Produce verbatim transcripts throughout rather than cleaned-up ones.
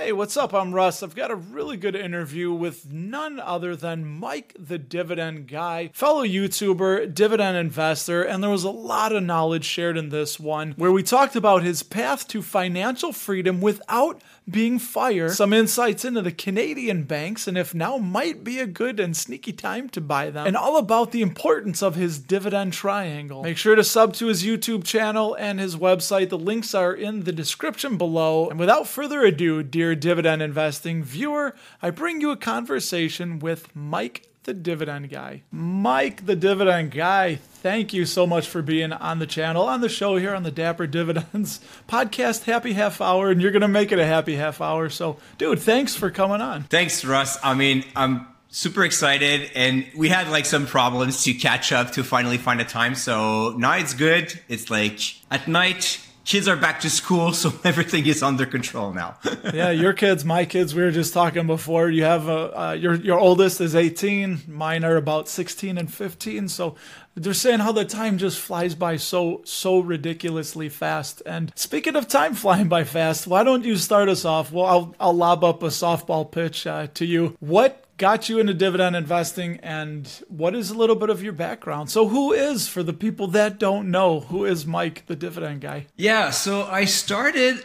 Hey, what's up? I'm Russ. I've got a really good interview with none other than Mike, the Dividend Guy, fellow YouTuber, dividend investor, and there was a lot of knowledge shared in this one where we talked about his path to financial freedom without being fired, some insights into the Canadian banks and if now might be a good and sneaky time to buy them, and all about the importance of his dividend triangle. Make sure to sub to his YouTube channel and his website. The links are in the description below. And without further ado, dear dividend investing viewer, I bring you a conversation with Mike, the Dividend Guy. Mike, the Dividend Guy, thank you so much for being on the channel, on the show here on the Dapper Dividends podcast. Happy half hour, and you're going to make it a happy half hour. So, dude, thanks for coming on. Thanks, Russ. I mean, I'm super excited, and we had like some problems to catch up to finally find a time. So now it's good. It's like at night. Kids are back to school, so everything is under control now. Yeah, your kids, my kids, we were just talking before. You have a, uh, your your oldest is eighteen, mine are about sixteen and fifteen. So they're saying how the time just flies by so, so ridiculously fast. And speaking of time flying by fast, why don't you start us off? Well, I'll, I'll lob up a softball pitch uh, to you. What got you into dividend investing, and what is a little bit of your background? So who is, for the people that don't know, who is Mike, the Dividend Guy? Yeah, so I started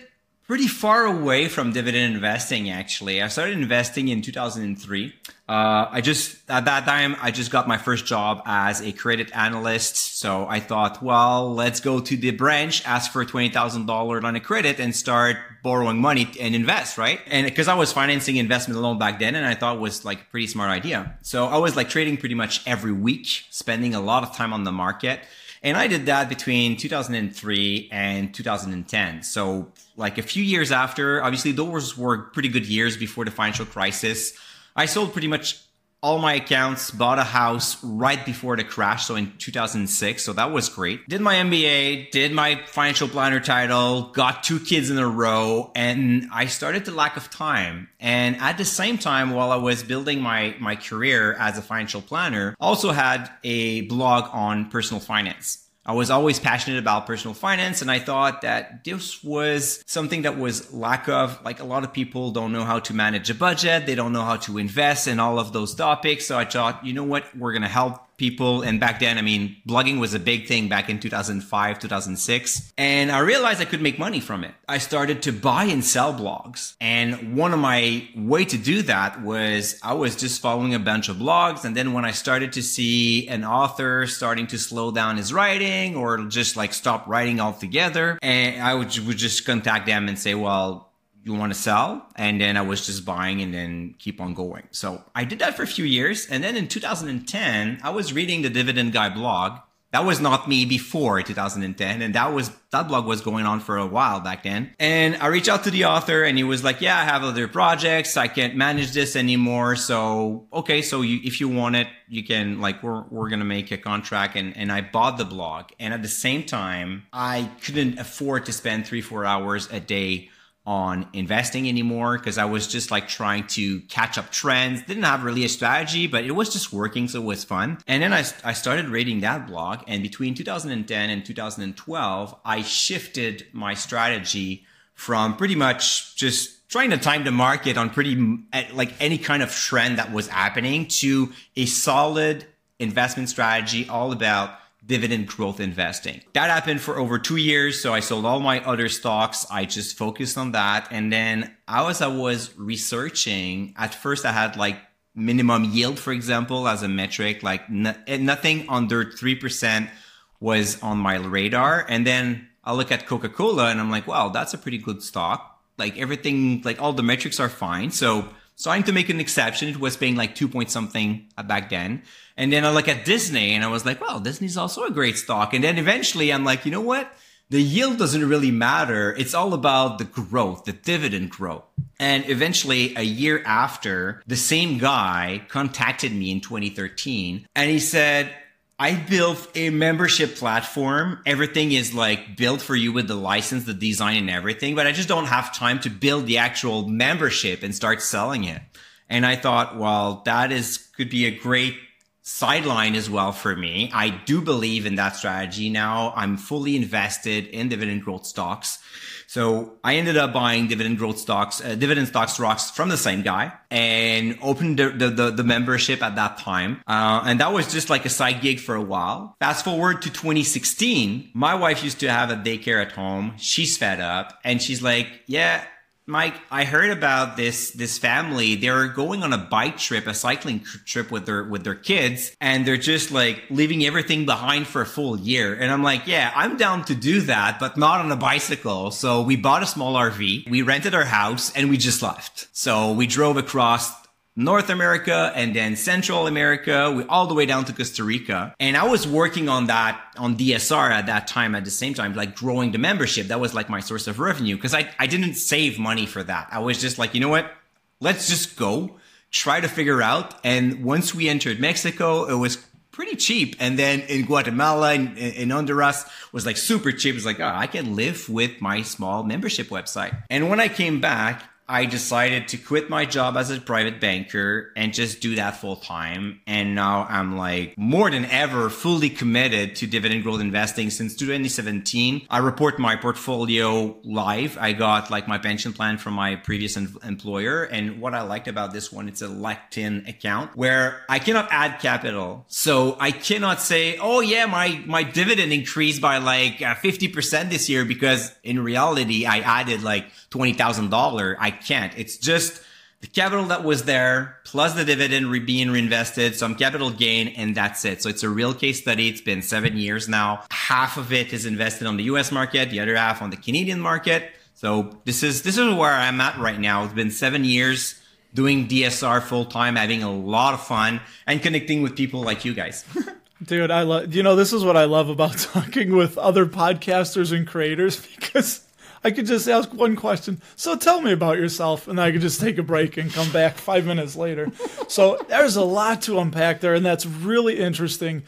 pretty far away from dividend investing, actually. I started investing in two thousand three. Uh, I just, at that time, I just got my first job as a credit analyst. So I thought, well, let's go to the branch, ask for twenty thousand dollars on a credit and start borrowing money and invest, right? And because I was financing investment loan back then, and I thought it was like a pretty smart idea. So I was like trading pretty much every week, spending a lot of time on the market. And I did that between two thousand three and two thousand ten. So like a few years after, obviously those were pretty good years before the financial crisis. I sold pretty much all my accounts, bought a house right before the crash, so in two thousand six, so that was great. Did my M B A, did my financial planner title, got two kids in a row, and I started to lack of time. And at the same time, while I was building my, my career as a financial planner, I also had a blog on personal finance. I was always passionate about personal finance, and I thought that this was something that was lack of, like a lot of people don't know how to manage a budget, they don't know how to invest and all of those topics. So I thought, you know what, we're going to help people. And back then, I mean, blogging was a big thing back in two thousand five, two thousand six. And I realized I could make money from it. I started to buy and sell blogs. And one of my way to do that was I was just following a bunch of blogs. And then when I started to see an author starting to slow down his writing or just like stop writing altogether, and I would, would just contact them and say, well, you want to sell? And then I was just buying and then keep on going. So I did that for a few years. And then in two thousand ten, I was reading the Dividend Guy blog. That was not me before two thousand ten. And that was, that blog was going on for a while back then. And I reached out to the author and he was like, yeah, I have other projects. I can't manage this anymore. So, okay. So you, if you want it, you can like, we're, we're going to make a contract. And, and I bought the blog. And at the same time, I couldn't afford to spend three, four hours a day on investing anymore because I was just like trying to catch up trends. Didn't have really a strategy, but it was just working. So it was fun. And then I, I started reading that blog. And between two thousand ten and two thousand twelve, I shifted my strategy from pretty much just trying to time the market on pretty like any kind of trend that was happening to a solid investment strategy all about dividend growth investing. That happened for over two years. So I sold all my other stocks. I just focused on that. And then as I was researching, at first I had like minimum yield, for example, as a metric, like no, nothing under three percent was on my radar. And then I look at Coca-Cola and I'm like, wow, that's a pretty good stock. Like everything, like all the metrics are fine. So starting to make an exception, it was paying like two point something back then. And then I look at Disney and I was like, well, Disney's also a great stock. And then eventually I'm like, you know what? The yield doesn't really matter. It's all about the growth, the dividend growth. And eventually a year after, the same guy contacted me in twenty thirteen and he said, I built a membership platform. Everything is like built for you with the license, the design and everything, but I just don't have time to build the actual membership and start selling it. And I thought, well, that is, could be a great sideline as well for me. I do believe in that strategy now. I'm fully invested in dividend growth stocks. So I ended up buying dividend growth stocks, uh, dividend stocks rocks from the same guy, and opened the, the, the, the membership at that time. Uh, and that was just like a side gig for a while. Fast forward to twenty sixteen, my wife used to have a daycare at home. She's fed up and she's like, yeah, Mike, I heard about this this family. They're going on a bike trip, a cycling trip with their with their kids, and they're just like leaving everything behind for a full year. And I'm like, yeah, I'm down to do that, but not on a bicycle. So we bought a small R V, we rented our house, and we just left. So we drove across North America and then Central America, we all the way down to Costa Rica. And I was working on that on D S R at that time, at the same time, like growing the membership. That was like my source of revenue because I, I didn't save money for that. I was just like, you know what? Let's just go try to figure out. And once we entered Mexico, it was pretty cheap. And then in Guatemala and in, in Honduras was like super cheap. It's like, oh, I can live with my small membership website. And when I came back, I decided to quit my job as a private banker and just do that full time. And now I'm like more than ever fully committed to dividend growth investing since twenty seventeen. I report my portfolio live. I got like my pension plan from my previous em- employer. And what I liked about this one, it's a locked-in account where I cannot add capital. So I cannot say, oh yeah, my, my dividend increased by like fifty percent this year because in reality, I added like twenty thousand dollars. I can't. It's just the capital that was there plus the dividend re- being reinvested, some capital gain, and that's it. So it's a real case study. It's been seven years now. Half of it is invested on the U S market, the other half on the Canadian market. So this is this is where I'm at right now. It's been seven years doing D S R full time, having a lot of fun and connecting with people like you guys. Dude, I love, you know, this is what I love about talking with other podcasters and creators because I could just ask one question. So tell me about yourself, and I could just take a break and come back five minutes later. So there's a lot to unpack there, and that's really interesting.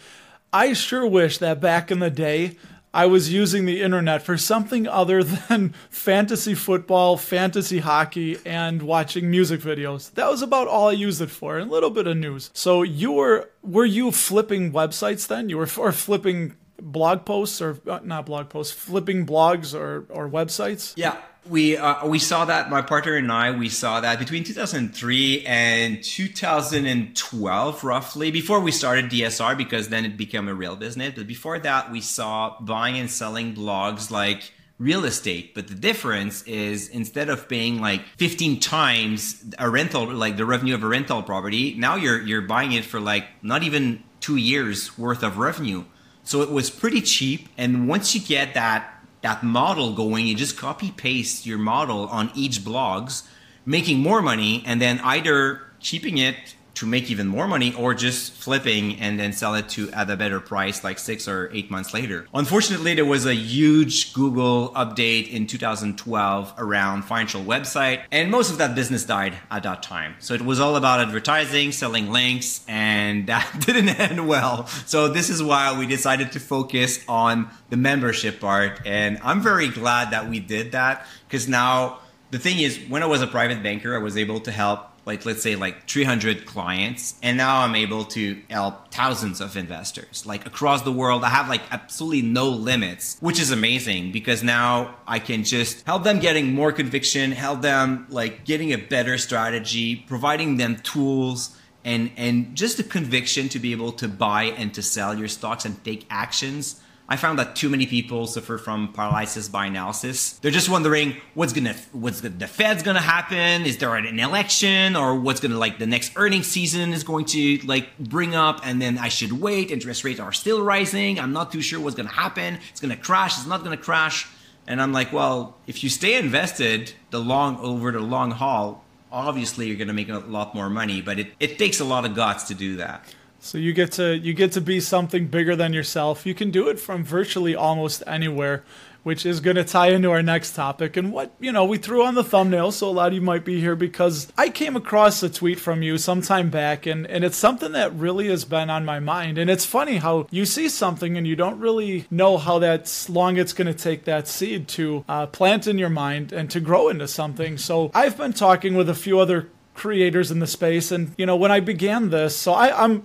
I sure wish that back in the day, I was using the internet for something other than fantasy football, fantasy hockey, and watching music videos. That was about all I used it for, and a little bit of news. So you were, were you flipping websites then? You were or flipping blog posts or not blog posts, flipping blogs or, or websites? Yeah, we uh, we saw that. My partner and I, we saw that between two thousand three and two thousand twelve, roughly, before we started D S R, because then it became a real business. But before that, we saw buying and selling blogs like real estate. But the difference is instead of paying like fifteen times a rental, like the revenue of a rental property, now you're you're buying it for like not even two years worth of revenue. So it was pretty cheap. And once you get that that model going, you just copy paste your model on each blogs, making more money and then either keeping it to make even more money or just flipping and then sell it to at a better price like six or eight months later. Unfortunately, there was a huge Google update in two thousand twelve around financial website, and most of that business died at that time. So it was all about advertising, selling links, and that didn't end well. So this is why we decided to focus on the membership part. And I'm very glad that we did that, because now the thing is, when I was a private banker, I was able to help like, let's say like three hundred clients. And now I'm able to help thousands of investors like across the world. I have like absolutely no limits, which is amazing because now I can just help them getting more conviction, help them like getting a better strategy, providing them tools and, and just the conviction to be able to buy and to sell your stocks and take actions. I found that too many people suffer from paralysis by analysis. They're just wondering what's gonna, what's the, the Fed's gonna happen? Is there an election or what's gonna like the next earnings season is going to like bring up? And then I should wait. Interest rates are still rising. I'm not too sure what's gonna happen. It's gonna crash. It's not gonna crash. And I'm like, well, if you stay invested the long over the long haul, obviously you're gonna make a lot more money. But it, it takes a lot of guts to do that. So you get to you get to be something bigger than yourself. You can do it from virtually almost anywhere, which is going to tie into our next topic. And what, you know, we threw on the thumbnail, so a lot of you might be here because I came across a tweet from you sometime back, and, and it's something that really has been on my mind. And it's funny how you see something and you don't really know how that's long it's going to take that seed to uh, plant in your mind and to grow into something. So I've been talking with a few other creators in the space. And, you know, when I began this, so I, I'm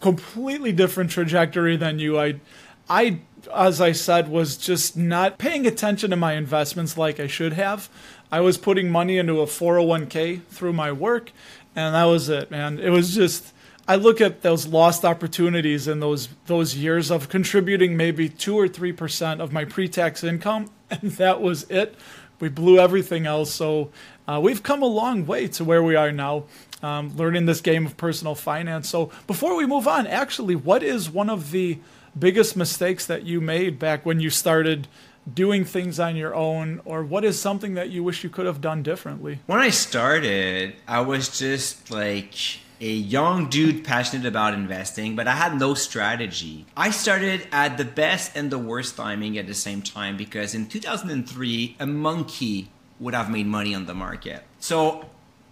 completely different trajectory than you. I, I, as I said, was just not paying attention to my investments like I should have. I was putting money into a four oh one k through my work, and that was it, man. It was just, I look at those lost opportunities in those those years of contributing maybe two or three percent of my pre-tax income, and that was it. We blew everything else. So uh, we've come a long way to where we are now, um, learning this game of personal finance. So before we move on, actually, what is one of the biggest mistakes that you made back when you started doing things on your own, or what is something that you wish you could have done differently? When I started, I was just like a young dude passionate about investing, but I had no strategy. I started at the best and the worst timing at the same time, because in two thousand three, a monkey would have made money on the market. So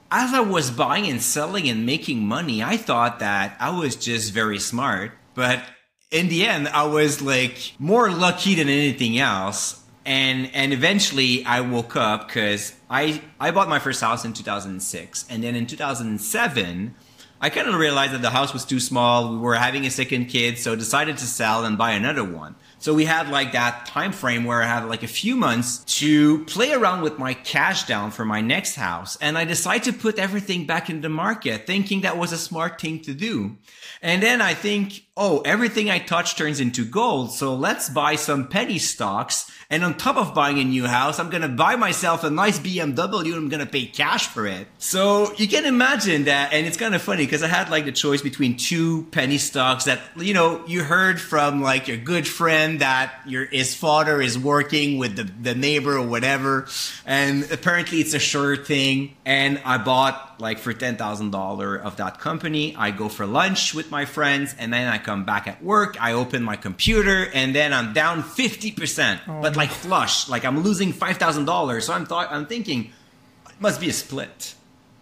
as I was buying and selling and making money, I thought that I was just very smart, but in the end, I was like more lucky than anything else. And and eventually I woke up, because I, I bought my first house in two thousand six. And then in two thousand seven, I kind of realized that the house was too small. We were having a second kid, so decided to sell and buy another one. So we had like that time frame where I had like a few months to play around with my cash down for my next house. And I decided to put everything back in the market, thinking that was a smart thing to do. And then I think, oh, everything I touch turns into gold. So let's buy some penny stocks. And on top of buying a new house, I'm going to buy myself a nice B M W, and I'm going to pay cash for it. So you can imagine that. And it's kind of funny, because I had like the choice between two penny stocks that, you know, you heard from like your good friend that your his father is working with the, the neighbor or whatever. And apparently it's a sure thing. And I bought like for ten thousand dollars of that company. I go for lunch with my friends, and then I come back at work. I open my computer, and then I'm down fifty percent, oh, but like flush, like I'm losing five thousand dollars. So I'm, th- I'm thinking it must be a split.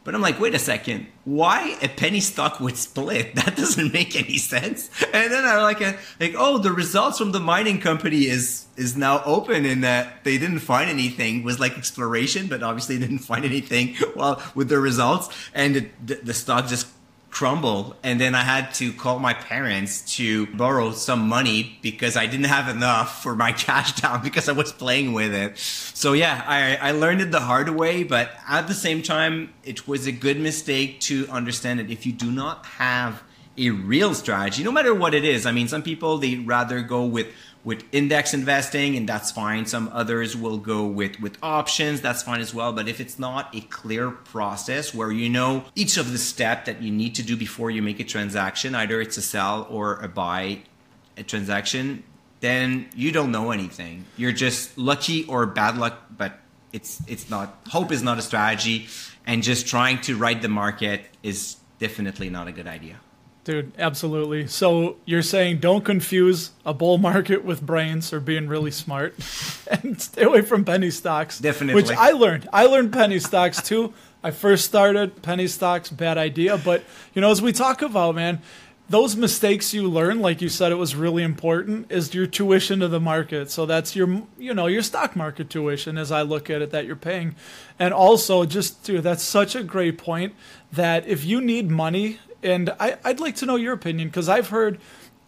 But I'm like, wait a second, why a penny stock would split? That doesn't make any sense. And then I like, a, like, oh, the results from the mining company is is now open, in that they didn't find anything. It was like exploration, but obviously didn't find anything. Well, with the results, and the, the, the stock just crumbled. And then I had to call my parents to borrow some money, because I didn't have enough for my cash down, because I was playing with it. So yeah, I, I learned it the hard way, but at the same time, it was a good mistake to understand that if you do not have a real strategy, no matter what it is, I mean, some people, they rather go with with index investing, and that's fine. Some others will go with, with options, that's fine as well. But if it's not a clear process where you know each of the steps that you need to do before you make a transaction, either it's a sell or a buy a transaction, then you don't know anything. You're just lucky or bad luck, but it's it's not, hope is not a strategy, and just trying to ride the market is definitely not a good idea. Dude, absolutely. So you're saying don't confuse a bull market with brains or being really smart, and stay away from penny stocks. Definitely. Which I learned. I learned penny stocks too. I first started penny stocks, bad idea. But, you know, as we talk about, man, those mistakes you learn, like you said, it was really important, is your tuition to the market. So that's your, you know, your stock market tuition, as I look at it, that you're paying. And also just, dude, that's such a great point, that if you need money, and I, I'd like to know your opinion, because I've heard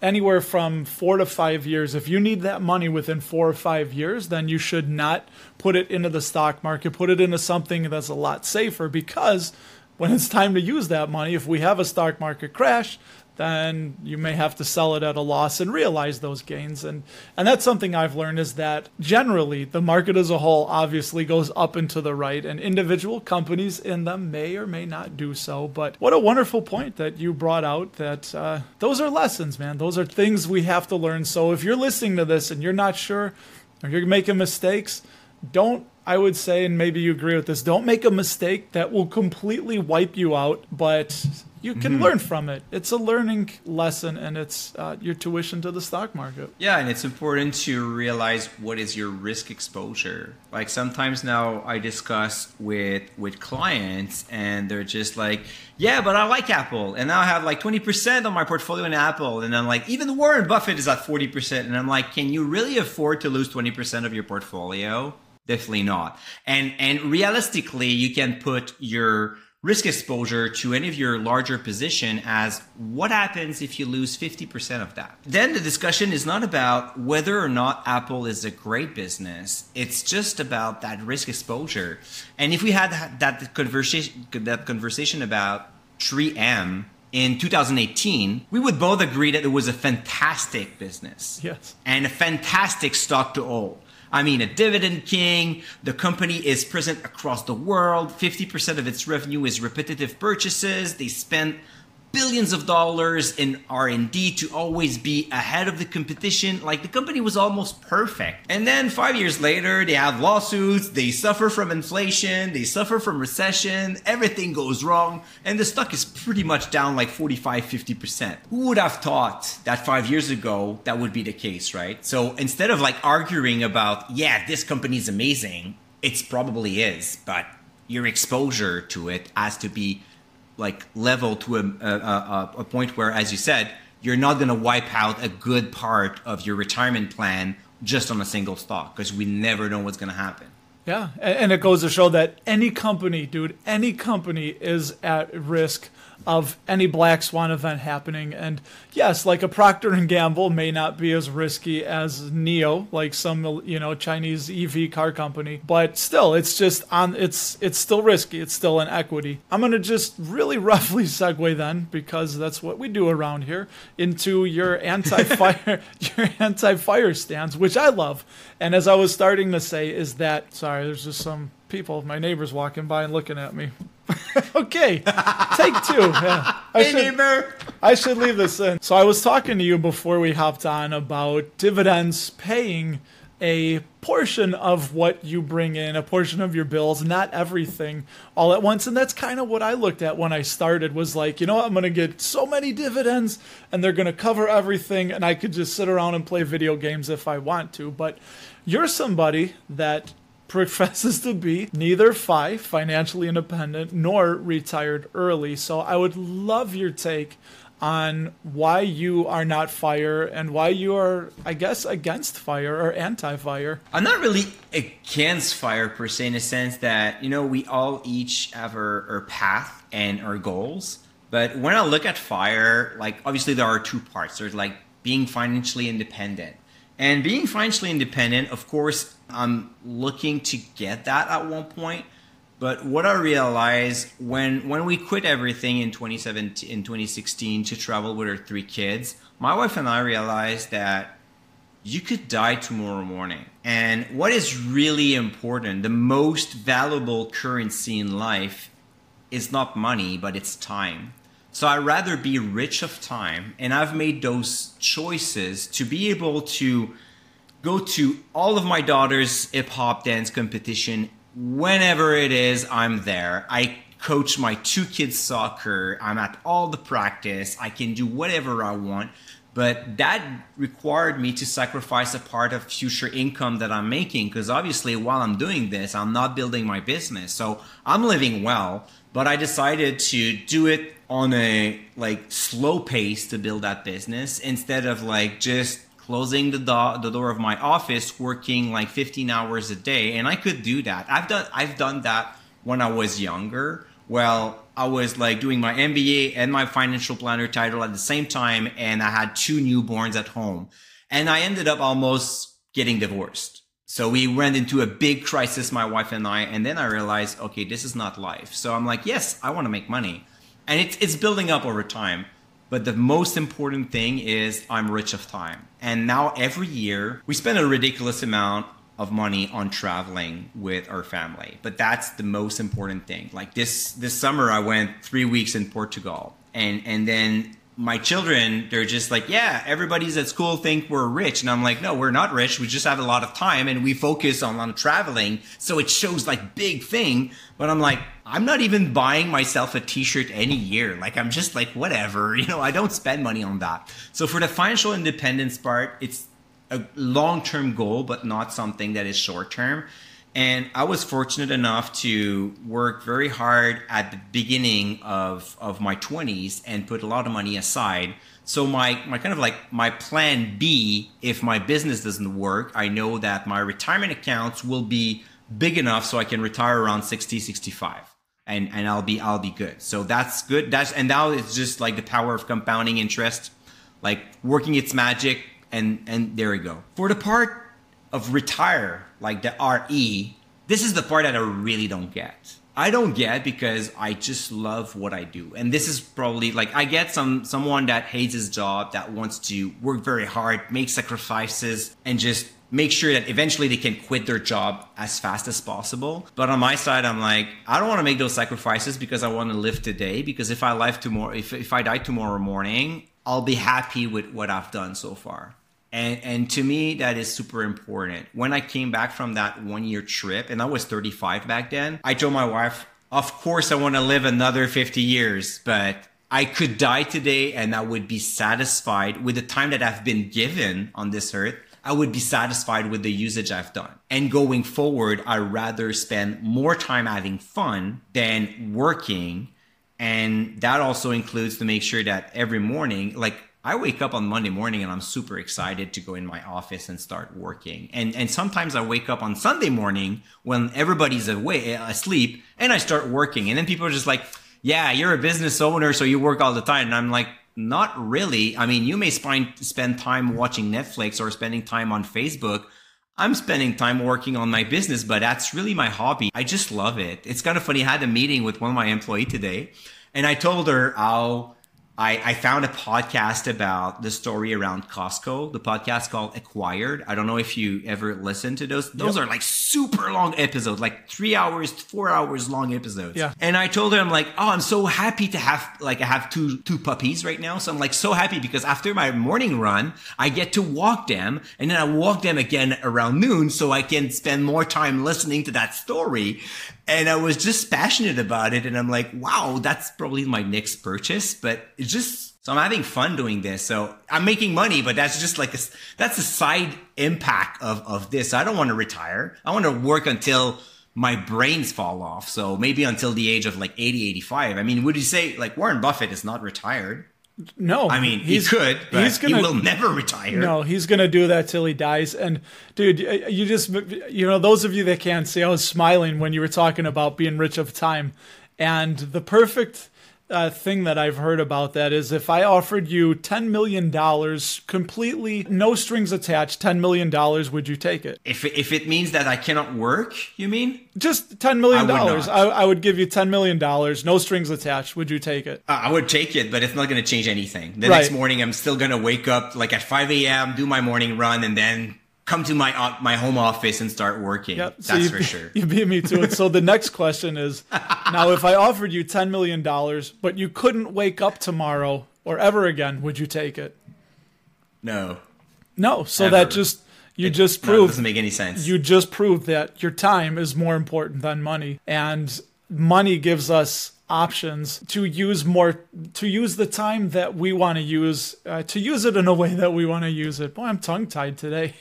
anywhere from four to five years. If you need that money within four or five years, then you should not put it into the stock market. Put it into something that's a lot safer, because when it's time to use that money, if we have a stock market crash, then you may have to sell it at a loss and realize those gains. And and that's something I've learned, is that generally the market as a whole obviously goes up and to the right, and individual companies in them may or may not do so. But what a wonderful point that you brought out, that uh, those are lessons, man. Those are things we have to learn. So if you're listening to this and you're not sure, or you're making mistakes, don't, I would say, and maybe you agree with this, don't make a mistake that will completely wipe you out, but you can mm-hmm. learn from it. It's a learning lesson, and it's uh, your tuition to the stock market. Yeah, and it's important to realize what is your risk exposure. Like sometimes now I discuss with with clients, and they're just like, yeah, but I like Apple, and now I have like twenty percent of my portfolio in Apple. And I'm like, even Warren Buffett is at forty percent. And I'm like, can you really afford to lose twenty percent of your portfolio? Definitely not. And and realistically, you can put your risk exposure to any of your larger position as what happens if you lose fifty percent of that. Then the discussion is not about whether or not Apple is a great business. It's just about that risk exposure. And if we had that conversation, that conversation about three M in two thousand eighteen, we would both agree that it was a fantastic business. Yes. And a fantastic stock to own. I mean, a dividend king, the company is present across the world, fifty percent of its revenue is repetitive purchases, they spend billions of dollars in R and D to always be ahead of the competition, like the company was almost perfect. And then five years later, they have lawsuits, they suffer from inflation, they suffer from recession, everything goes wrong, and the stock is pretty much down like forty-five, fifty percent. Who would have thought that five years ago that would be the case, right? So instead of like arguing about, yeah, this company is amazing, it probably is, but your exposure to it has to be like level to a, a, a point where, as you said, you're not going to wipe out a good part of your retirement plan just on a single stock, because we never know what's going to happen. Yeah. And it goes to show that any company, dude, any company is at risk of any black swan event happening. And yes, like a Procter and Gamble may not be as risky as N I O, like some, you know, Chinese E V car company, but still, it's just on, it's, it's still risky. It's still an equity. I'm going to just really roughly segue then, because that's what we do around here, into your anti-fire, your anti-fire stance, which I love. And as I was starting to say is that, sorry, there's just some people, my neighbors walking by and looking at me. Okay, take two. Yeah. I, hey, should, neighbor. I should leave this in. So I was talking to you before we hopped on about dividends paying a portion of what you bring in, a portion of your bills, not everything all at once. And that's kind of what I looked at when I started, was like, you know what, I'm going to get so many dividends and they're going to cover everything. And I could just sit around and play video games if I want to. But you're somebody that professes to be neither F I, financially independent, nor retired early. So I would love your take on why you are not fire and why you are, I guess, against fire or anti-fire. I'm not really against fire per se, in a sense that, you know, we all each have our, our path and our goals. But when I look at fire, like obviously there are two parts. There's like being financially independent. And being financially independent, of course, I'm looking to get that at one point. But what I realized when when we quit everything in twenty seventeen, in twenty sixteen to travel with our three kids, my wife and I realized that you could die tomorrow morning. And what is really important, the most valuable currency in life is not money, but it's time. So I'd rather be rich of time, and I've made those choices to be able to go to all of my daughter's hip-hop dance competition whenever it is I'm there. I coach my two kids' soccer. I'm at all the practice. I can do whatever I want. But that required me to sacrifice a part of future income that I'm making, because obviously while I'm doing this, I'm not building my business. So I'm living well, but I decided to do it on a like slow pace to build that business, instead of like just closing the door the door of my office, working like fifteen hours a day. And I could do that. I've done I've done that when I was younger. Well, I was like doing my M B A and my financial planner title at the same time, and I had two newborns at home, and I ended up almost getting divorced. So we went into a big crisis, my wife and I, and then I realized, okay, this is not life. So I'm like, yes, I want to make money. And it's it's building up over time. But the most important thing is I'm rich of time. And now every year we spend a ridiculous amount of money on traveling with our family. But that's the most important thing. Like this this summer I went three weeks in Portugal. And and then my children, they're just like, yeah, everybody's at school think we're rich. And I'm like, no, we're not rich. We just have a lot of time and we focus on, on traveling. So it shows like big thing. But I'm like, I'm not even buying myself a t-shirt any year. Like, I'm just like, whatever, you know, I don't spend money on that. So for the financial independence part, it's a long-term goal, but not something that is short-term. And I was fortunate enough to work very hard at the beginning of, of my twenties and put a lot of money aside. So my, my kind of like my plan B, if my business doesn't work, I know that my retirement accounts will be big enough so I can retire around sixty, sixty-five. and and I'll be I'll be good. So that's good. That's and now it's just like the power of compounding interest, like working its magic, and and there we go. For the part of retire, like the R E, this is the part that I really don't get. I don't get because I just love what I do. And this is probably like, I get some someone that hates his job, that wants to work very hard, make sacrifices, and just make sure that eventually they can quit their job as fast as possible. But on my side, I'm like, I don't want to make those sacrifices because I want to live today, because if I live tomorrow, if, if I die tomorrow morning, I'll be happy with what I've done so far. And, and to me, that is super important. When I came back from that one year trip, and I was thirty-five back then, I told my wife, of course, I want to live another fifty years, but I could die today and I would be satisfied with the time that I've been given on this earth. I would be satisfied with the usage I've done. And going forward, I'd rather spend more time having fun than working. And that also includes to make sure that every morning, like, I wake up on Monday morning and I'm super excited to go in my office and start working. And and sometimes I wake up on Sunday morning when everybody's away, asleep, and I start working. And then people are just like, yeah, you're a business owner, so you work all the time. And I'm like, not really. I mean, you may spend, spend time watching Netflix or spending time on Facebook. I'm spending time working on my business, but that's really my hobby. I just love it. It's kind of funny. I had a meeting with one of my employees today, and I told her how I, I found a podcast about the story around Costco, the podcast called Acquired. I don't know if you ever listened to those. Those yep. are like super long episodes, like three hours, four hours long episodes. Yeah. And I told her, I'm like, oh, I'm so happy to have, like, I have two, two puppies right now. So I'm like so happy because after my morning run, I get to walk them, and then I walk them again around noon so I can spend more time listening to that story. And I was just passionate about it. And I'm like, wow, that's probably my next purchase. But it's just, so I'm having fun doing this. So I'm making money, but that's just like, a, that's a side impact of, of this. I don't want to retire. I want to work until my brains fall off. So maybe until the age of like eighty, eighty-five. I mean, would you say like Warren Buffett is not retired? No. I mean, he could, but he's gonna, he will never retire. No, he's going to do that till he dies. And dude, you just, you know, those of you that can't see, I was smiling when you were talking about being rich of time. And the perfect uh, thing that I've heard about that is if I offered you ten million dollars, completely no strings attached, ten million dollars, would you take it? If, if it means that I cannot work, you mean? Just ten million dollars. I would, I, I would give you ten million dollars, no strings attached. Would you take it? Uh, I would take it, but it's not going to change anything. The right. next morning, I'm still going to wake up like at five a.m., do my morning run, and then come to my uh, my home office and start working. Yep. That's so you, for sure. You beat me to it. So the next question is, now if I offered you ten million dollars, but you couldn't wake up tomorrow or ever again, would you take it? No. No. So ever. that just... You it, just proved no, it doesn't make any sense. You just proved that your time is more important than money, and money gives us options to use more, to use the time that we want to use, uh, to use it in a way that we want to use it. Boy, I'm tongue tied today,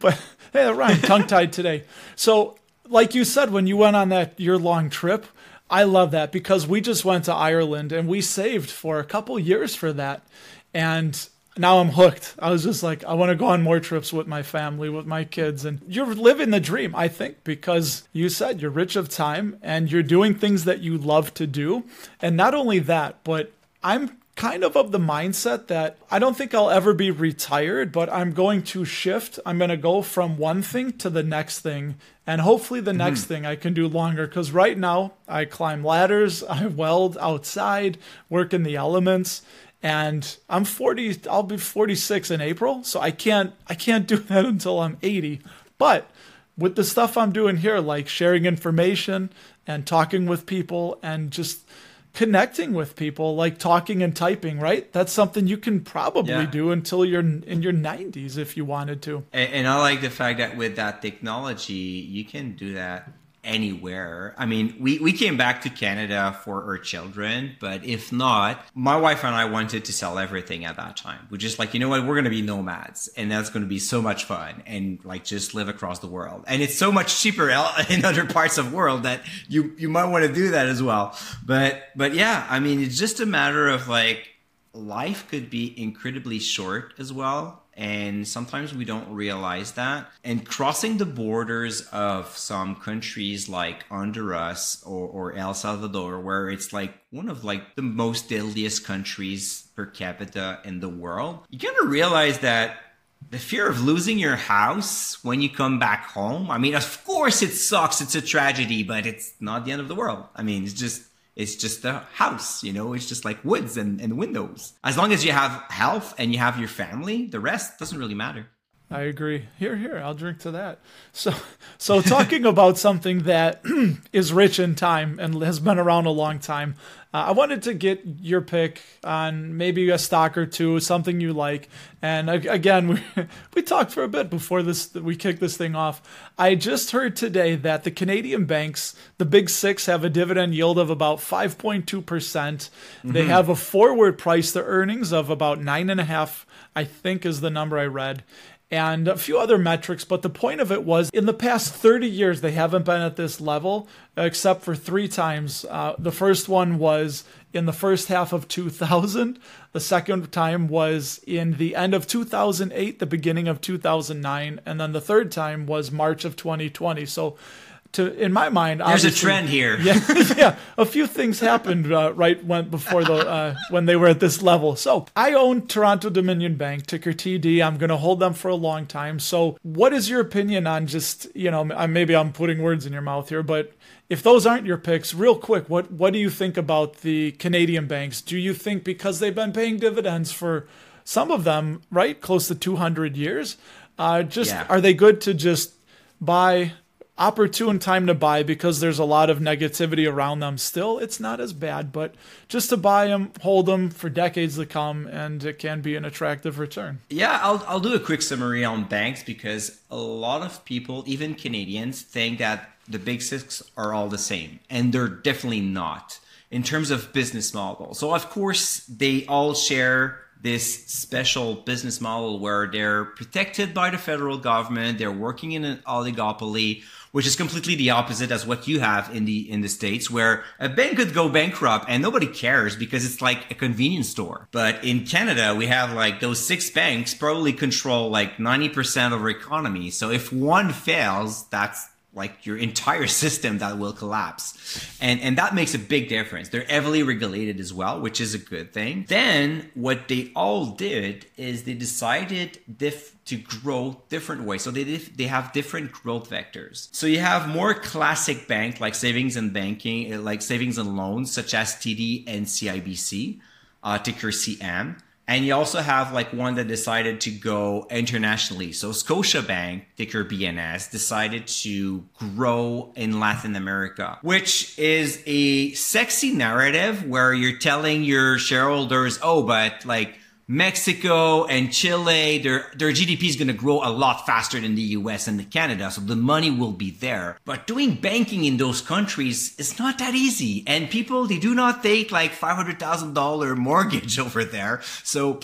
but hey, that rhymed. Tongue tied today. So, like you said, when you went on that year long trip, I love that because we just went to Ireland and we saved for a couple years for that, and now I'm hooked. I was just like, I want to go on more trips with my family, with my kids. And you're living the dream, I think, because you said you're rich of time and you're doing things that you love to do. And not only that, but I'm kind of of the mindset that I don't think I'll ever be retired, but I'm going to shift. I'm going to go from one thing to the next thing. And hopefully the mm-hmm. next thing I can do longer. Because right now I climb ladders, I weld outside, work in the elements. And I'm forty, I'll be forty-six in April. So I can't, I can't do that until I'm eighty. But with the stuff I'm doing here, like sharing information and talking with people and just connecting with people, like talking and typing, right? That's something you can probably yeah. do until you're in your nineties if you wanted to. And, and I like the fact that with that technology, you can do that anywhere. I mean, we, we came back to Canada for our children, but if not, my wife and I wanted to sell everything at that time. We're just like, you know what, we're going to be nomads and that's going to be so much fun and like just live across the world. And it's so much cheaper in other parts of the world that you, you might want to do that as well. But, but yeah, I mean, it's just a matter of like, life could be incredibly short as well. And sometimes we don't realize that. And crossing the borders of some countries like Honduras or, or El Salvador, where it's like one of like the most deadliest countries per capita in the world, you kind of realize that the fear of losing your house when you come back home. I mean, of course it sucks. It's a tragedy, but it's not the end of the world. I mean, it's just It's just a house, you know, it's just like woods and, and windows. As long as you have health and you have your family, the rest doesn't really matter. I agree. Here, here, I'll drink to that. So, so talking about something that is rich in time and has been around a long time, uh, I wanted to get your pick on maybe a stock or two, something you like. And again, we we talked for a bit before this we kicked this thing off. I just heard today that the Canadian banks, the big six, have a dividend yield of about five point two percent. Mm-hmm. They have a forward price to earnings of about nine and a half, I think is the number I read, and a few other metrics. But the point of it was, in the past thirty years, they haven't been at this level, except for three times. Uh, the first one was in the first half of two thousand. The second time was in the end of two thousand eight, the beginning of two thousand nine. And then the third time was March of twenty twenty. So to, in my mind, there's a trend here. yeah, yeah, a few things happened uh, right when before the uh, when they were at this level. So I own Toronto Dominion Bank, ticker T D. I'm going to hold them for a long time. So what is your opinion on just, you know, maybe I'm putting words in your mouth here, but if those aren't your picks, real quick, what what do you think about the Canadian banks? Do you think because they've been paying dividends for some of them, right, close to two hundred years, uh, just yeah. are they good to just buy? Opportune time to buy because there's a lot of negativity around them. Still, it's not as bad, but just to buy them, hold them for decades to come, and it can be an attractive return. Yeah, I'll I'll do a quick summary on banks because a lot of people, even Canadians, think that the big six are all the same, and they're definitely not in terms of business model. So of course, they all share this special business model where they're protected by the federal government, they're working in an oligopoly, which is completely the opposite as what you have in the in the States, where a bank could go bankrupt and nobody cares because it's like a convenience store. But in Canada, we have like those six banks probably control like ninety percent of our economy. So if one fails, that's like your entire system that will collapse. And, and that makes a big difference. They're heavily regulated as well, which is a good thing. Then what they all did is they decided diff- to grow different ways. So they dif- they have different growth vectors. So you have more classic bank, like savings and banking, like savings and loans, such as T D and C I B C, uh, ticker C M. And you also have like one that decided to go internationally. So Scotiabank, ticker B N S, decided to grow in Latin America, which is a sexy narrative where you're telling your shareholders, oh, but like Mexico and Chile, their their G D P is going to grow a lot faster than the U S and Canada, so the money will be there. But doing banking in those countries is not that easy, and people, they do not take like five hundred thousand dollars mortgage over there. So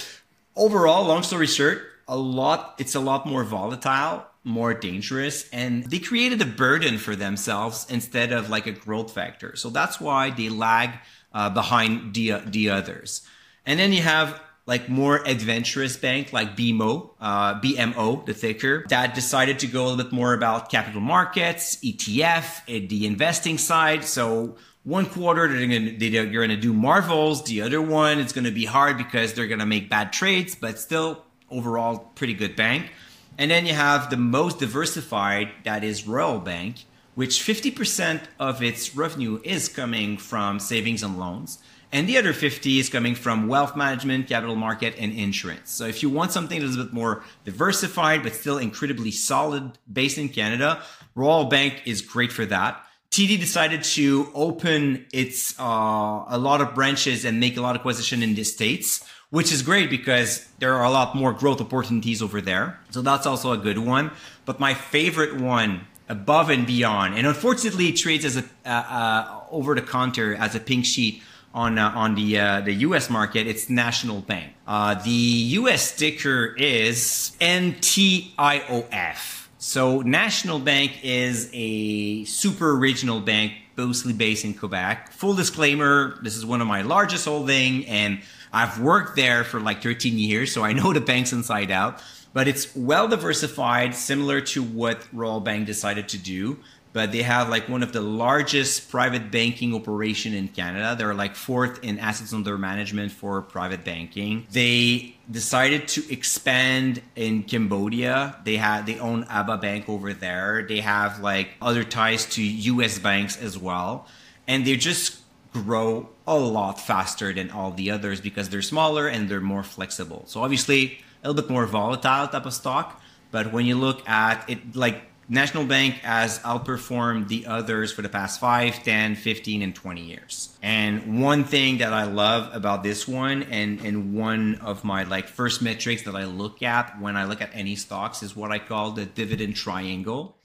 overall, long story short, a lot it's a lot more volatile, more dangerous, and they created a burden for themselves instead of like a growth factor. So that's why they lag uh, behind the the others. And then you have like more adventurous bank like B M O, uh, B M O, the ticker, that decided to go a little bit more about capital markets, E T F, the investing side. So one quarter, they're gonna, they're gonna do marvels. The other one, it's gonna be hard because they're gonna make bad trades, but still overall pretty good bank. And then you have the most diversified, that is Royal Bank, which fifty percent of its revenue is coming from savings and loans. And the other fifty is coming from wealth management, capital market, and insurance. So if you want something that's a bit more diversified, but still incredibly solid based in Canada, Royal Bank is great for that. T D decided to open its, uh, a lot of branches and make a lot of acquisition in the States, which is great because there are a lot more growth opportunities over there. So that's also a good one. But my favorite one, above and beyond, and unfortunately it trades as a, uh, uh, over the counter as a pink sheet, on uh, on the uh, the U S market, it's National Bank. Uh, the U S ticker is N T I O F. So National Bank is a super regional bank mostly based in Quebec. Full disclaimer, this is one of my largest holdings, and I've worked there for like thirteen years, so I know the banks inside out. But it's well diversified, similar to what Royal Bank decided to do. But they have like one of the largest private banking operation in Canada. They're like fourth in assets under management for private banking. They decided to expand in Cambodia. They had they own A B A Bank over there. They have like other ties to U S banks as well. And they just grow a lot faster than all the others because they're smaller and they're more flexible. So obviously a little bit more volatile type of stock. But when you look at it, like, National Bank has outperformed the others for the past five, ten, fifteen, and twenty years. And one thing that I love about this one, and, and one of my like first metrics that I look at when I look at any stocks, is what I call the dividend triangle.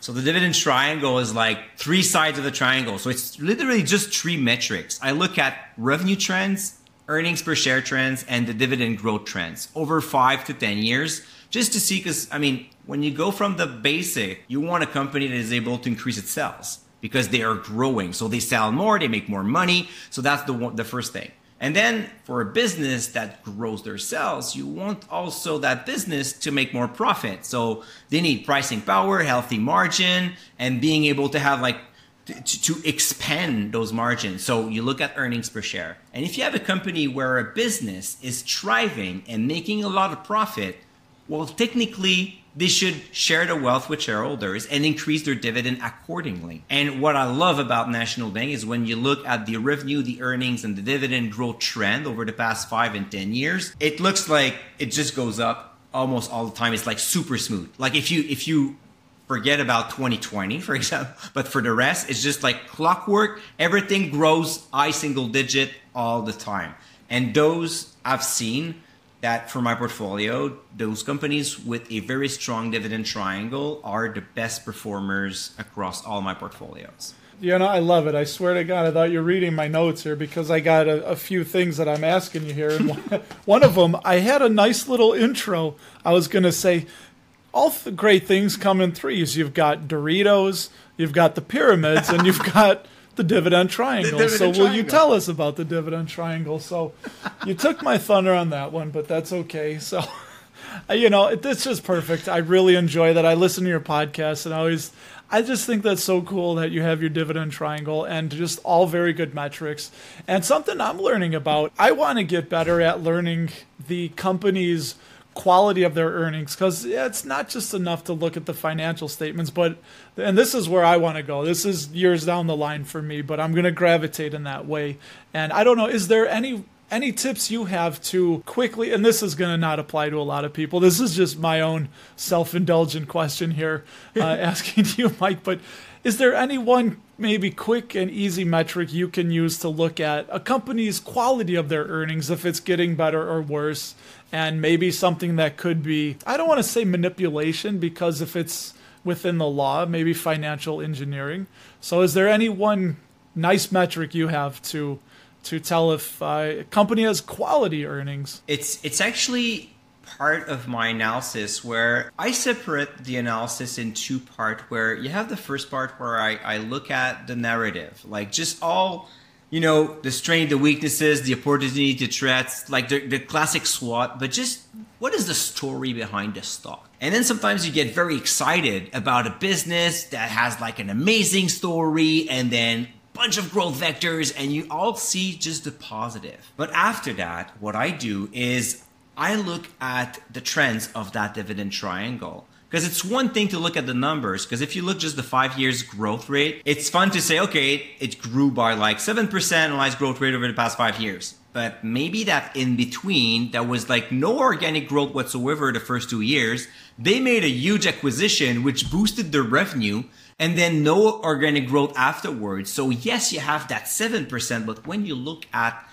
So the dividend triangle is like three sides of the triangle. So it's literally just three metrics. I look at revenue trends, earnings per share trends, and the dividend growth trends over five to ten years, just to see, because I mean, when you go from the basic, you want a company that is able to increase its sales because they are growing. So they sell more, they make more money. So that's the one, the first thing. And then for a business that grows their sales, you want also that business to make more profit. So they need pricing power, healthy margin, and being able to have like to, to expand those margins. So you look at earnings per share. And if you have a company where a business is thriving and making a lot of profit, well, technically, they should share the wealth with shareholders and increase their dividend accordingly. And what I love about National Bank is when you look at the revenue, the earnings, and the dividend growth trend over the past five and ten years, it looks like it just goes up almost all the time. It's like super smooth. Like if you if you forget about twenty twenty, for example, but for the rest, it's just like clockwork. Everything grows high single digit all the time. And those I've seen that for my portfolio, those companies with a very strong dividend triangle are the best performers across all my portfolios. You know, I love it. I swear to God, I thought you were reading my notes here because I got a, a few things that I'm asking you here. And one, one of them, I had a nice little intro. I was going to say, all the great things come in threes. You've got Doritos, you've got the pyramids, and you've got the dividend triangle. The dividend so triangle. Will you tell us about the dividend triangle? So you took my thunder on that one, but that's okay. So, you know, it, it's just perfect. I really enjoy that. I listen to your podcast and I always, I just think that's so cool that you have your dividend triangle and just all very good metrics. And something I'm learning about, I want to get better at learning the company's quality of their earnings, because it's not just enough to look at the financial statements, but, and this is where I want to go. This is years down the line for me, but I'm going to gravitate in that way. And I don't know, is there any, any tips you have to quickly, and this is going to not apply to a lot of people. This is just my own self-indulgent question here, uh, asking you, Mike, but is there any one maybe quick and easy metric you can use to look at a company's quality of their earnings, if it's getting better or worse, and maybe something that could be, I don't want to say manipulation, because if it's within the law, maybe financial engineering. So is there any one nice metric you have to to tell if uh, a company has quality earnings? It's it's actually part of my analysis where I separate the analysis in two parts, where you have the first part where I, I look at the narrative, like just all, you know, the strength, the weaknesses, the opportunity, the threats, like the, the classic SWOT, but just what is the story behind the stock? And then sometimes you get very excited about a business that has like an amazing story and then bunch of growth vectors and you all see just the positive. But after that, what I do is I look at the trends of that dividend triangle, because it's one thing to look at the numbers, because if you look just the five years growth rate, it's fun to say, okay, it grew by like seven percent annualized growth rate over the past five years. But maybe that in between, there was like no organic growth whatsoever the first two years. They made a huge acquisition, which boosted their revenue, and then no organic growth afterwards. So yes, you have that seven percent, but when you look at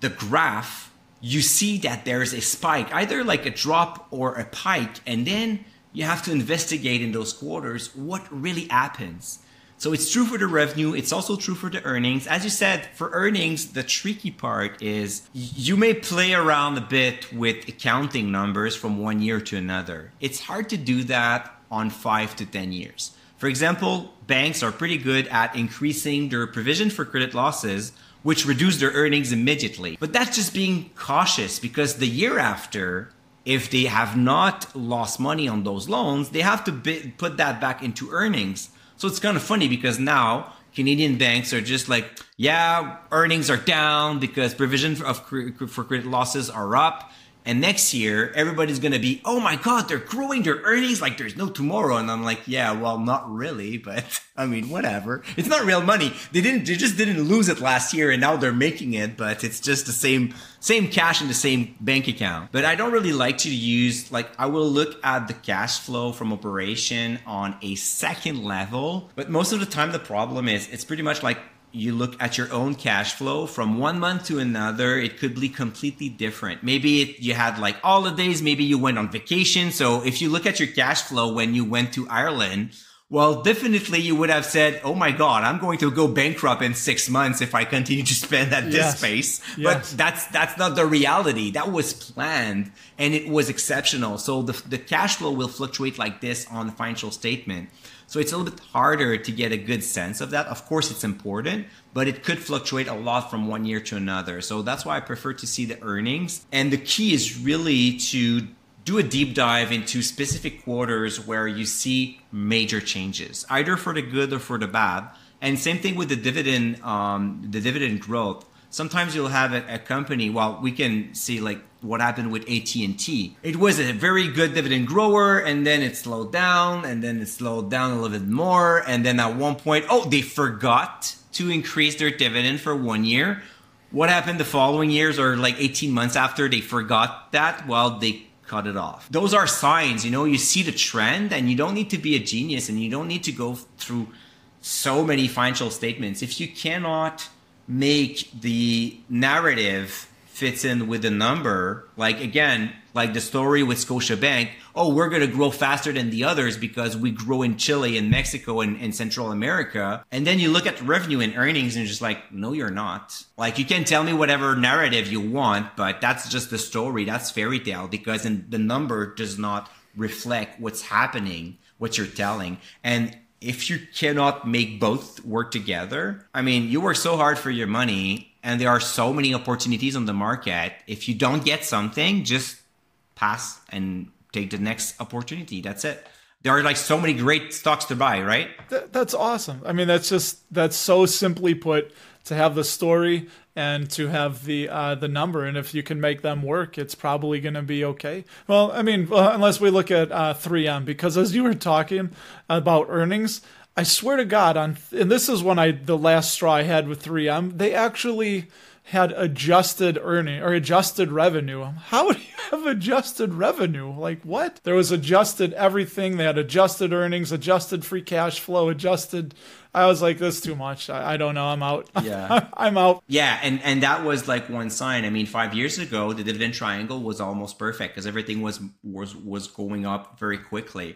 the graph, you see that there is a spike, either like a drop or a pike, and then you have to investigate in those quarters what really happens. So it's true for the revenue. It's also true for the earnings. As you said, for earnings, the tricky part is you may play around a bit with accounting numbers from one year to another. It's hard to do that on five to ten years. For example, banks are pretty good at increasing their provision for credit losses, which reduce their earnings immediately. But that's just being cautious, because the year after, if they have not lost money on those loans, they have to be- put that back into earnings. So it's kind of funny, because now Canadian banks are just like, yeah, earnings are down because provision for, of, for credit losses are up. And next year, everybody's going to be, oh my God, they're growing their earnings like there's no tomorrow. And I'm like, yeah, well, not really, but I mean, whatever. It's not real money. They didn't, they just didn't lose it last year and now they're making it, but it's just the same, same cash in the same bank account. But I don't really like to use, like, I will look at the cash flow from operation on a second level. But most of the time, the problem is it's pretty much like, you look at your own cash flow from one month to another, it could be completely different. Maybe it, you had like holidays, maybe you went on vacation. So if you look at your cash flow when you went to Ireland, well, definitely you would have said, oh my God, I'm going to go bankrupt in six months if I continue to spend at yes. this pace. Yes. But that's that's not the reality. That was planned and it was exceptional. So the, the cash flow will fluctuate like this on the financial statement. So it's a little bit harder to get a good sense of that. Of course, it's important, but it could fluctuate a lot from one year to another. So that's why I prefer to see the earnings. And the key is really to do a deep dive into specific quarters where you see major changes, either for the good or for the bad. And same thing with the dividend, um, the dividend growth. Sometimes you'll have a, a company, well, we can see like what happened with A T and T. It was a very good dividend grower, and then it slowed down, and then it slowed down a little bit more. And then at one point, oh, they forgot to increase their dividend for one year. What happened the following years or like eighteen months after they forgot that? Well, they cut it off. Those are signs, you know, you see the trend, and you don't need to be a genius and you don't need to go through so many financial statements. If you cannot make the narrative fits in with the number, like again, like the story with Scotiabank, oh, we're going to grow faster than the others because we grow in Chile and Mexico and, and Central America. And then you look at revenue and earnings and you're just like, no, you're not. Like, you can tell me whatever narrative you want, but that's just the story. That's fairy tale, because in, the number does not reflect what's happening, what you're telling. And if you cannot make both work together, I mean, you work so hard for your money and there are so many opportunities on the market. If you don't get something, just pass and take the next opportunity. That's it. There are like so many great stocks to buy, right? Th- that's awesome. I mean, that's just, that's so simply put, to have the story and to have the uh, the number. And if you can make them work, it's probably going to be okay. Well, I mean, unless we look at uh, three M, because as you were talking about earnings, I swear to God, on and this is when I the last straw I had with three M, they actually had adjusted earning or adjusted revenue. How do you have adjusted revenue? Like, what? There was adjusted everything. They had adjusted earnings, adjusted free cash flow, adjusted. I was like, this is too much. I, I don't know. I'm out. Yeah, I'm out. Yeah. And, and that was like one sign. I mean, five years ago, the dividend triangle was almost perfect because everything was, was, was going up very quickly.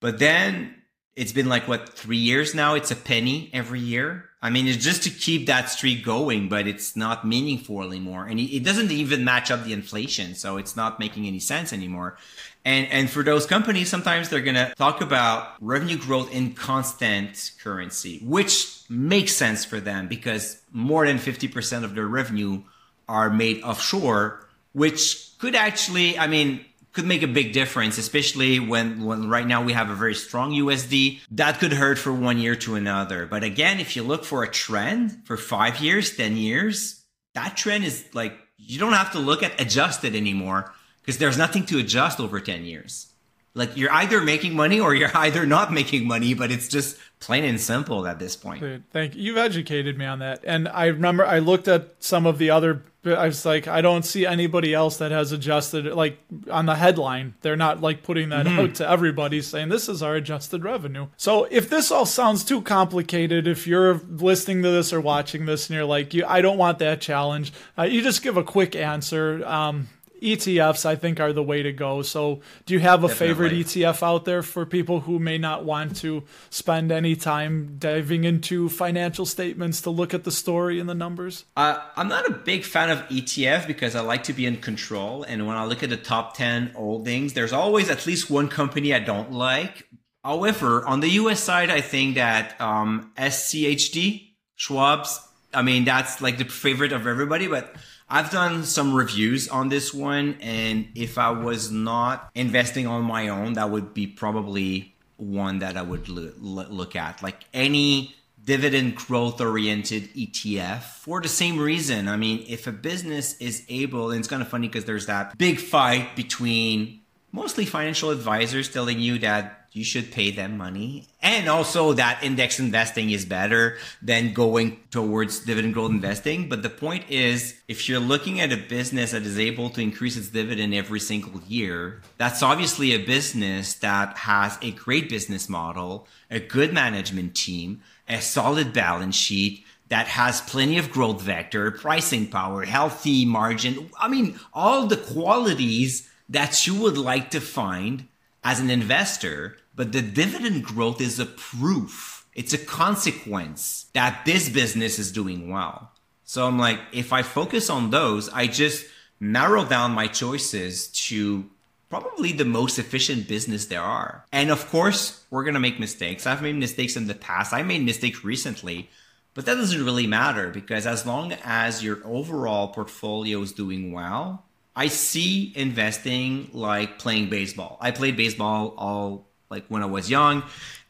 But then it's been like, what, three years now? It's a penny every year. I mean, it's just to keep that streak going, but it's not meaningful anymore. And it doesn't even match up the inflation. So it's not making any sense anymore. And and for those companies, sometimes they're going to talk about revenue growth in constant currency, which makes sense for them because more than fifty percent of their revenue are made offshore, which could actually, I mean, could make a big difference, especially when, when right now we have a very strong U S D. That could hurt for one year to another. But again, if you look for a trend for five years, ten years, that trend is like, you don't have to look at adjusted anymore because there's nothing to adjust over ten years. Like, you're either making money or you're either not making money, but it's just plain and simple at this point. Dude, thank you. You've educated me on that. And I remember I looked at some of the other, I was like, I don't see anybody else that has adjusted, like on the headline. They're not like putting that mm-hmm. out to everybody saying this is our adjusted revenue. So if this all sounds too complicated, if you're listening to this or watching this and you're like, you, I don't want that challenge, uh, you just give a quick answer. Um, E T Fs, I think, are the way to go. So do you have a Definitely. favorite E T F out there for people who may not want to spend any time diving into financial statements to look at the story and the numbers? Uh, I'm not a big fan of E T F because I like to be in control. And when I look at the top ten holdings, there's always at least one company I don't like. However, on the U S side, I think that um, S C H D, Schwab's, I mean, that's like the favorite of everybody, but I've done some reviews on this one. And if I was not investing on my own, that would be probably one that I would lo- look at. Like any dividend growth oriented E T F for the same reason. I mean, if a business is able, and it's kind of funny because there's that big fight between mostly financial advisors telling you that you should pay them money. And also that index investing is better than going towards dividend growth investing. But the point is, if you're looking at a business that is able to increase its dividend every single year, that's obviously a business that has a great business model, a good management team, a solid balance sheet, that has plenty of growth vector, pricing power, healthy margin. I mean, all the qualities that you would like to find as an investor. But the dividend growth is a proof. It's a consequence that this business is doing well. So I'm like, if I focus on those, I just narrow down my choices to probably the most efficient business there are. And of course, we're going to make mistakes. I've made mistakes in the past. I made mistakes recently, but that doesn't really matter because as long as your overall portfolio is doing well, I see investing like playing baseball. I played baseball all like when I was young,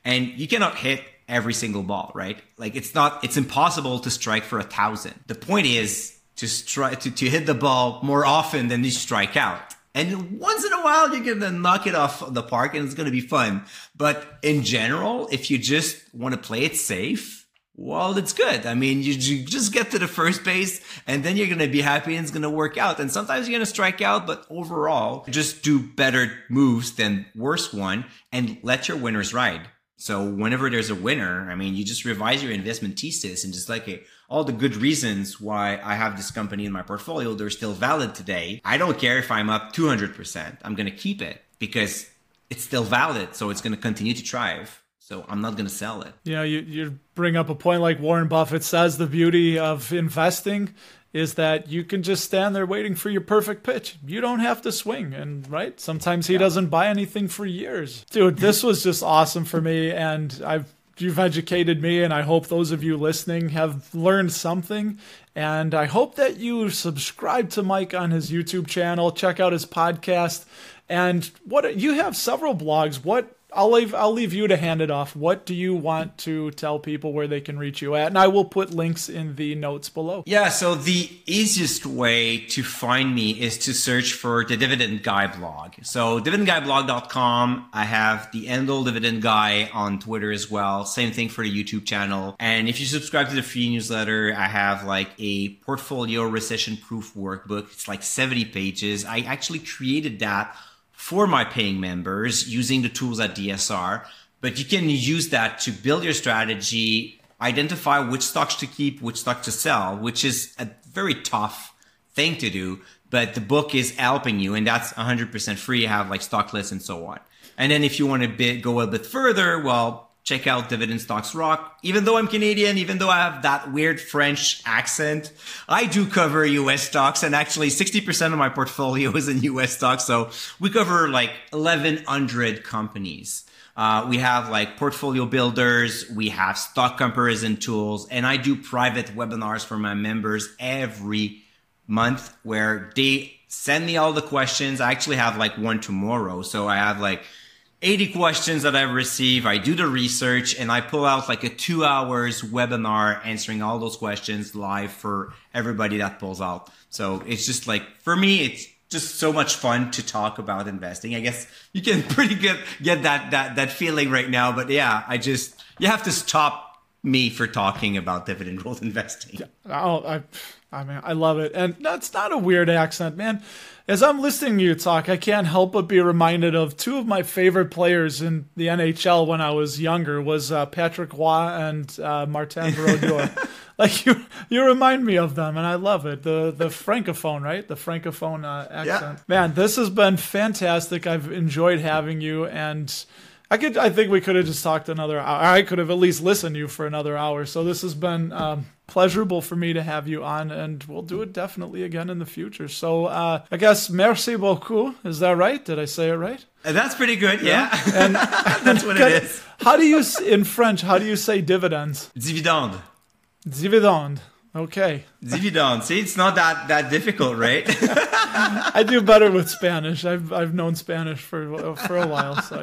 and you cannot hit every single ball, right? Like it's not, it's impossible to strike for a thousand. The point is to strike, to, to hit the ball more often than you strike out. And once in a while, you're going to knock it off the park and it's going to be fun. But in general, if you just want to play it safe, well, it's good. I mean, you, you just get to the first base and then you're going to be happy and it's going to work out. And sometimes you're going to strike out, but overall, just do better moves than worse one and let your winners ride. So whenever there's a winner, I mean, you just revise your investment thesis and just like, hey, all the good reasons why I have this company in my portfolio, they're still valid today. I don't care if I'm up two hundred percent. I'm going to keep it because it's still valid. So it's going to continue to thrive. So I'm not going to sell it. Yeah, you, you bring up a point like Warren Buffett says, the beauty of investing is that you can just stand there waiting for your perfect pitch. You don't have to swing. And right, sometimes he yeah. doesn't buy anything for years. Dude, this was just awesome for me. And I've you've educated me. And I hope those of you listening have learned something. And I hope that you subscribe to Mike on his YouTube channel, check out his podcast. And what you have several blogs. What I'll leave I'll leave you to hand it off. What do you want to tell people where they can reach you at? And I will put links in the notes below. Yeah, so the easiest way to find me is to search for the Dividend Guy blog. So dividend guy blog dot com. I have the handle Dividend Guy on Twitter as well. Same thing for the YouTube channel. And if you subscribe to the free newsletter, I have like a portfolio recession-proof workbook. It's like seventy pages. I actually created that for my paying members using the tools at D S R, but you can use that to build your strategy, identify which stocks to keep, which stocks to sell, which is a very tough thing to do, but the book is helping you and that's one hundred percent free. You have like stock lists and so on. And then if you want to bit, go a bit further, well, check out Dividend Stocks Rock. Even though I'm Canadian, even though I have that weird French accent, I do cover U S stocks, and actually sixty percent of my portfolio is in U S stocks. So we cover like eleven hundred companies. Uh, we have like portfolio builders, we have stock comparison tools, and I do private webinars for my members every month where they send me all the questions. I actually have like one tomorrow. So I have like eighty questions that I receive, I do the research, and I pull out like a two hours webinar answering all those questions live for everybody that pulls out. So it's just like, for me, it's just so much fun to talk about investing. I guess you can pretty good get that that that feeling right now. But yeah, I just, you have to stop me for talking about dividend growth investing. Oh, I, I mean, I love it. And that's not a weird accent, man. As I'm listening to you talk, I can't help but be reminded of two of my favorite players in the N H L when I was younger was uh, Patrick Roy and uh, Martin Brodeur. Like you, you remind me of them, and I love it. The the francophone, right? The francophone uh, accent. Yeah. Man, this has been fantastic. I've enjoyed having you, and I could, I think we could have just talked another hour. I could have at least listened to you for another hour. So this has been um, pleasurable for me to have you on, and we'll do it definitely again in the future. So uh, I guess merci beaucoup. Is that right? Did I say it right? That's pretty good, yeah. yeah. And that's what it is. How do you, in French, how do you say dividends? Dividende. Dividende. Okay. Dividend. See, it's not that, that difficult, right? I do better with Spanish. I've I've known Spanish for for a while. So I...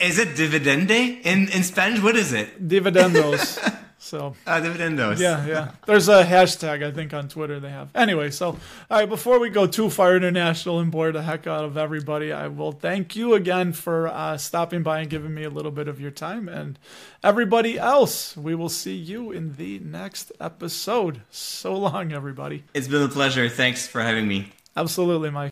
Is it dividende in, in Spanish? What is it? Dividendos. So uh, dividendos. Yeah, yeah. There's a hashtag, I think, on Twitter they have. Anyway, so all right, before we go too far international and bore the heck out of everybody, I will thank you again for uh, stopping by and giving me a little bit of your time. And everybody else, we will see you in the next episode. So long, everybody. It's been a pleasure. Thanks for having me. Absolutely, Mike.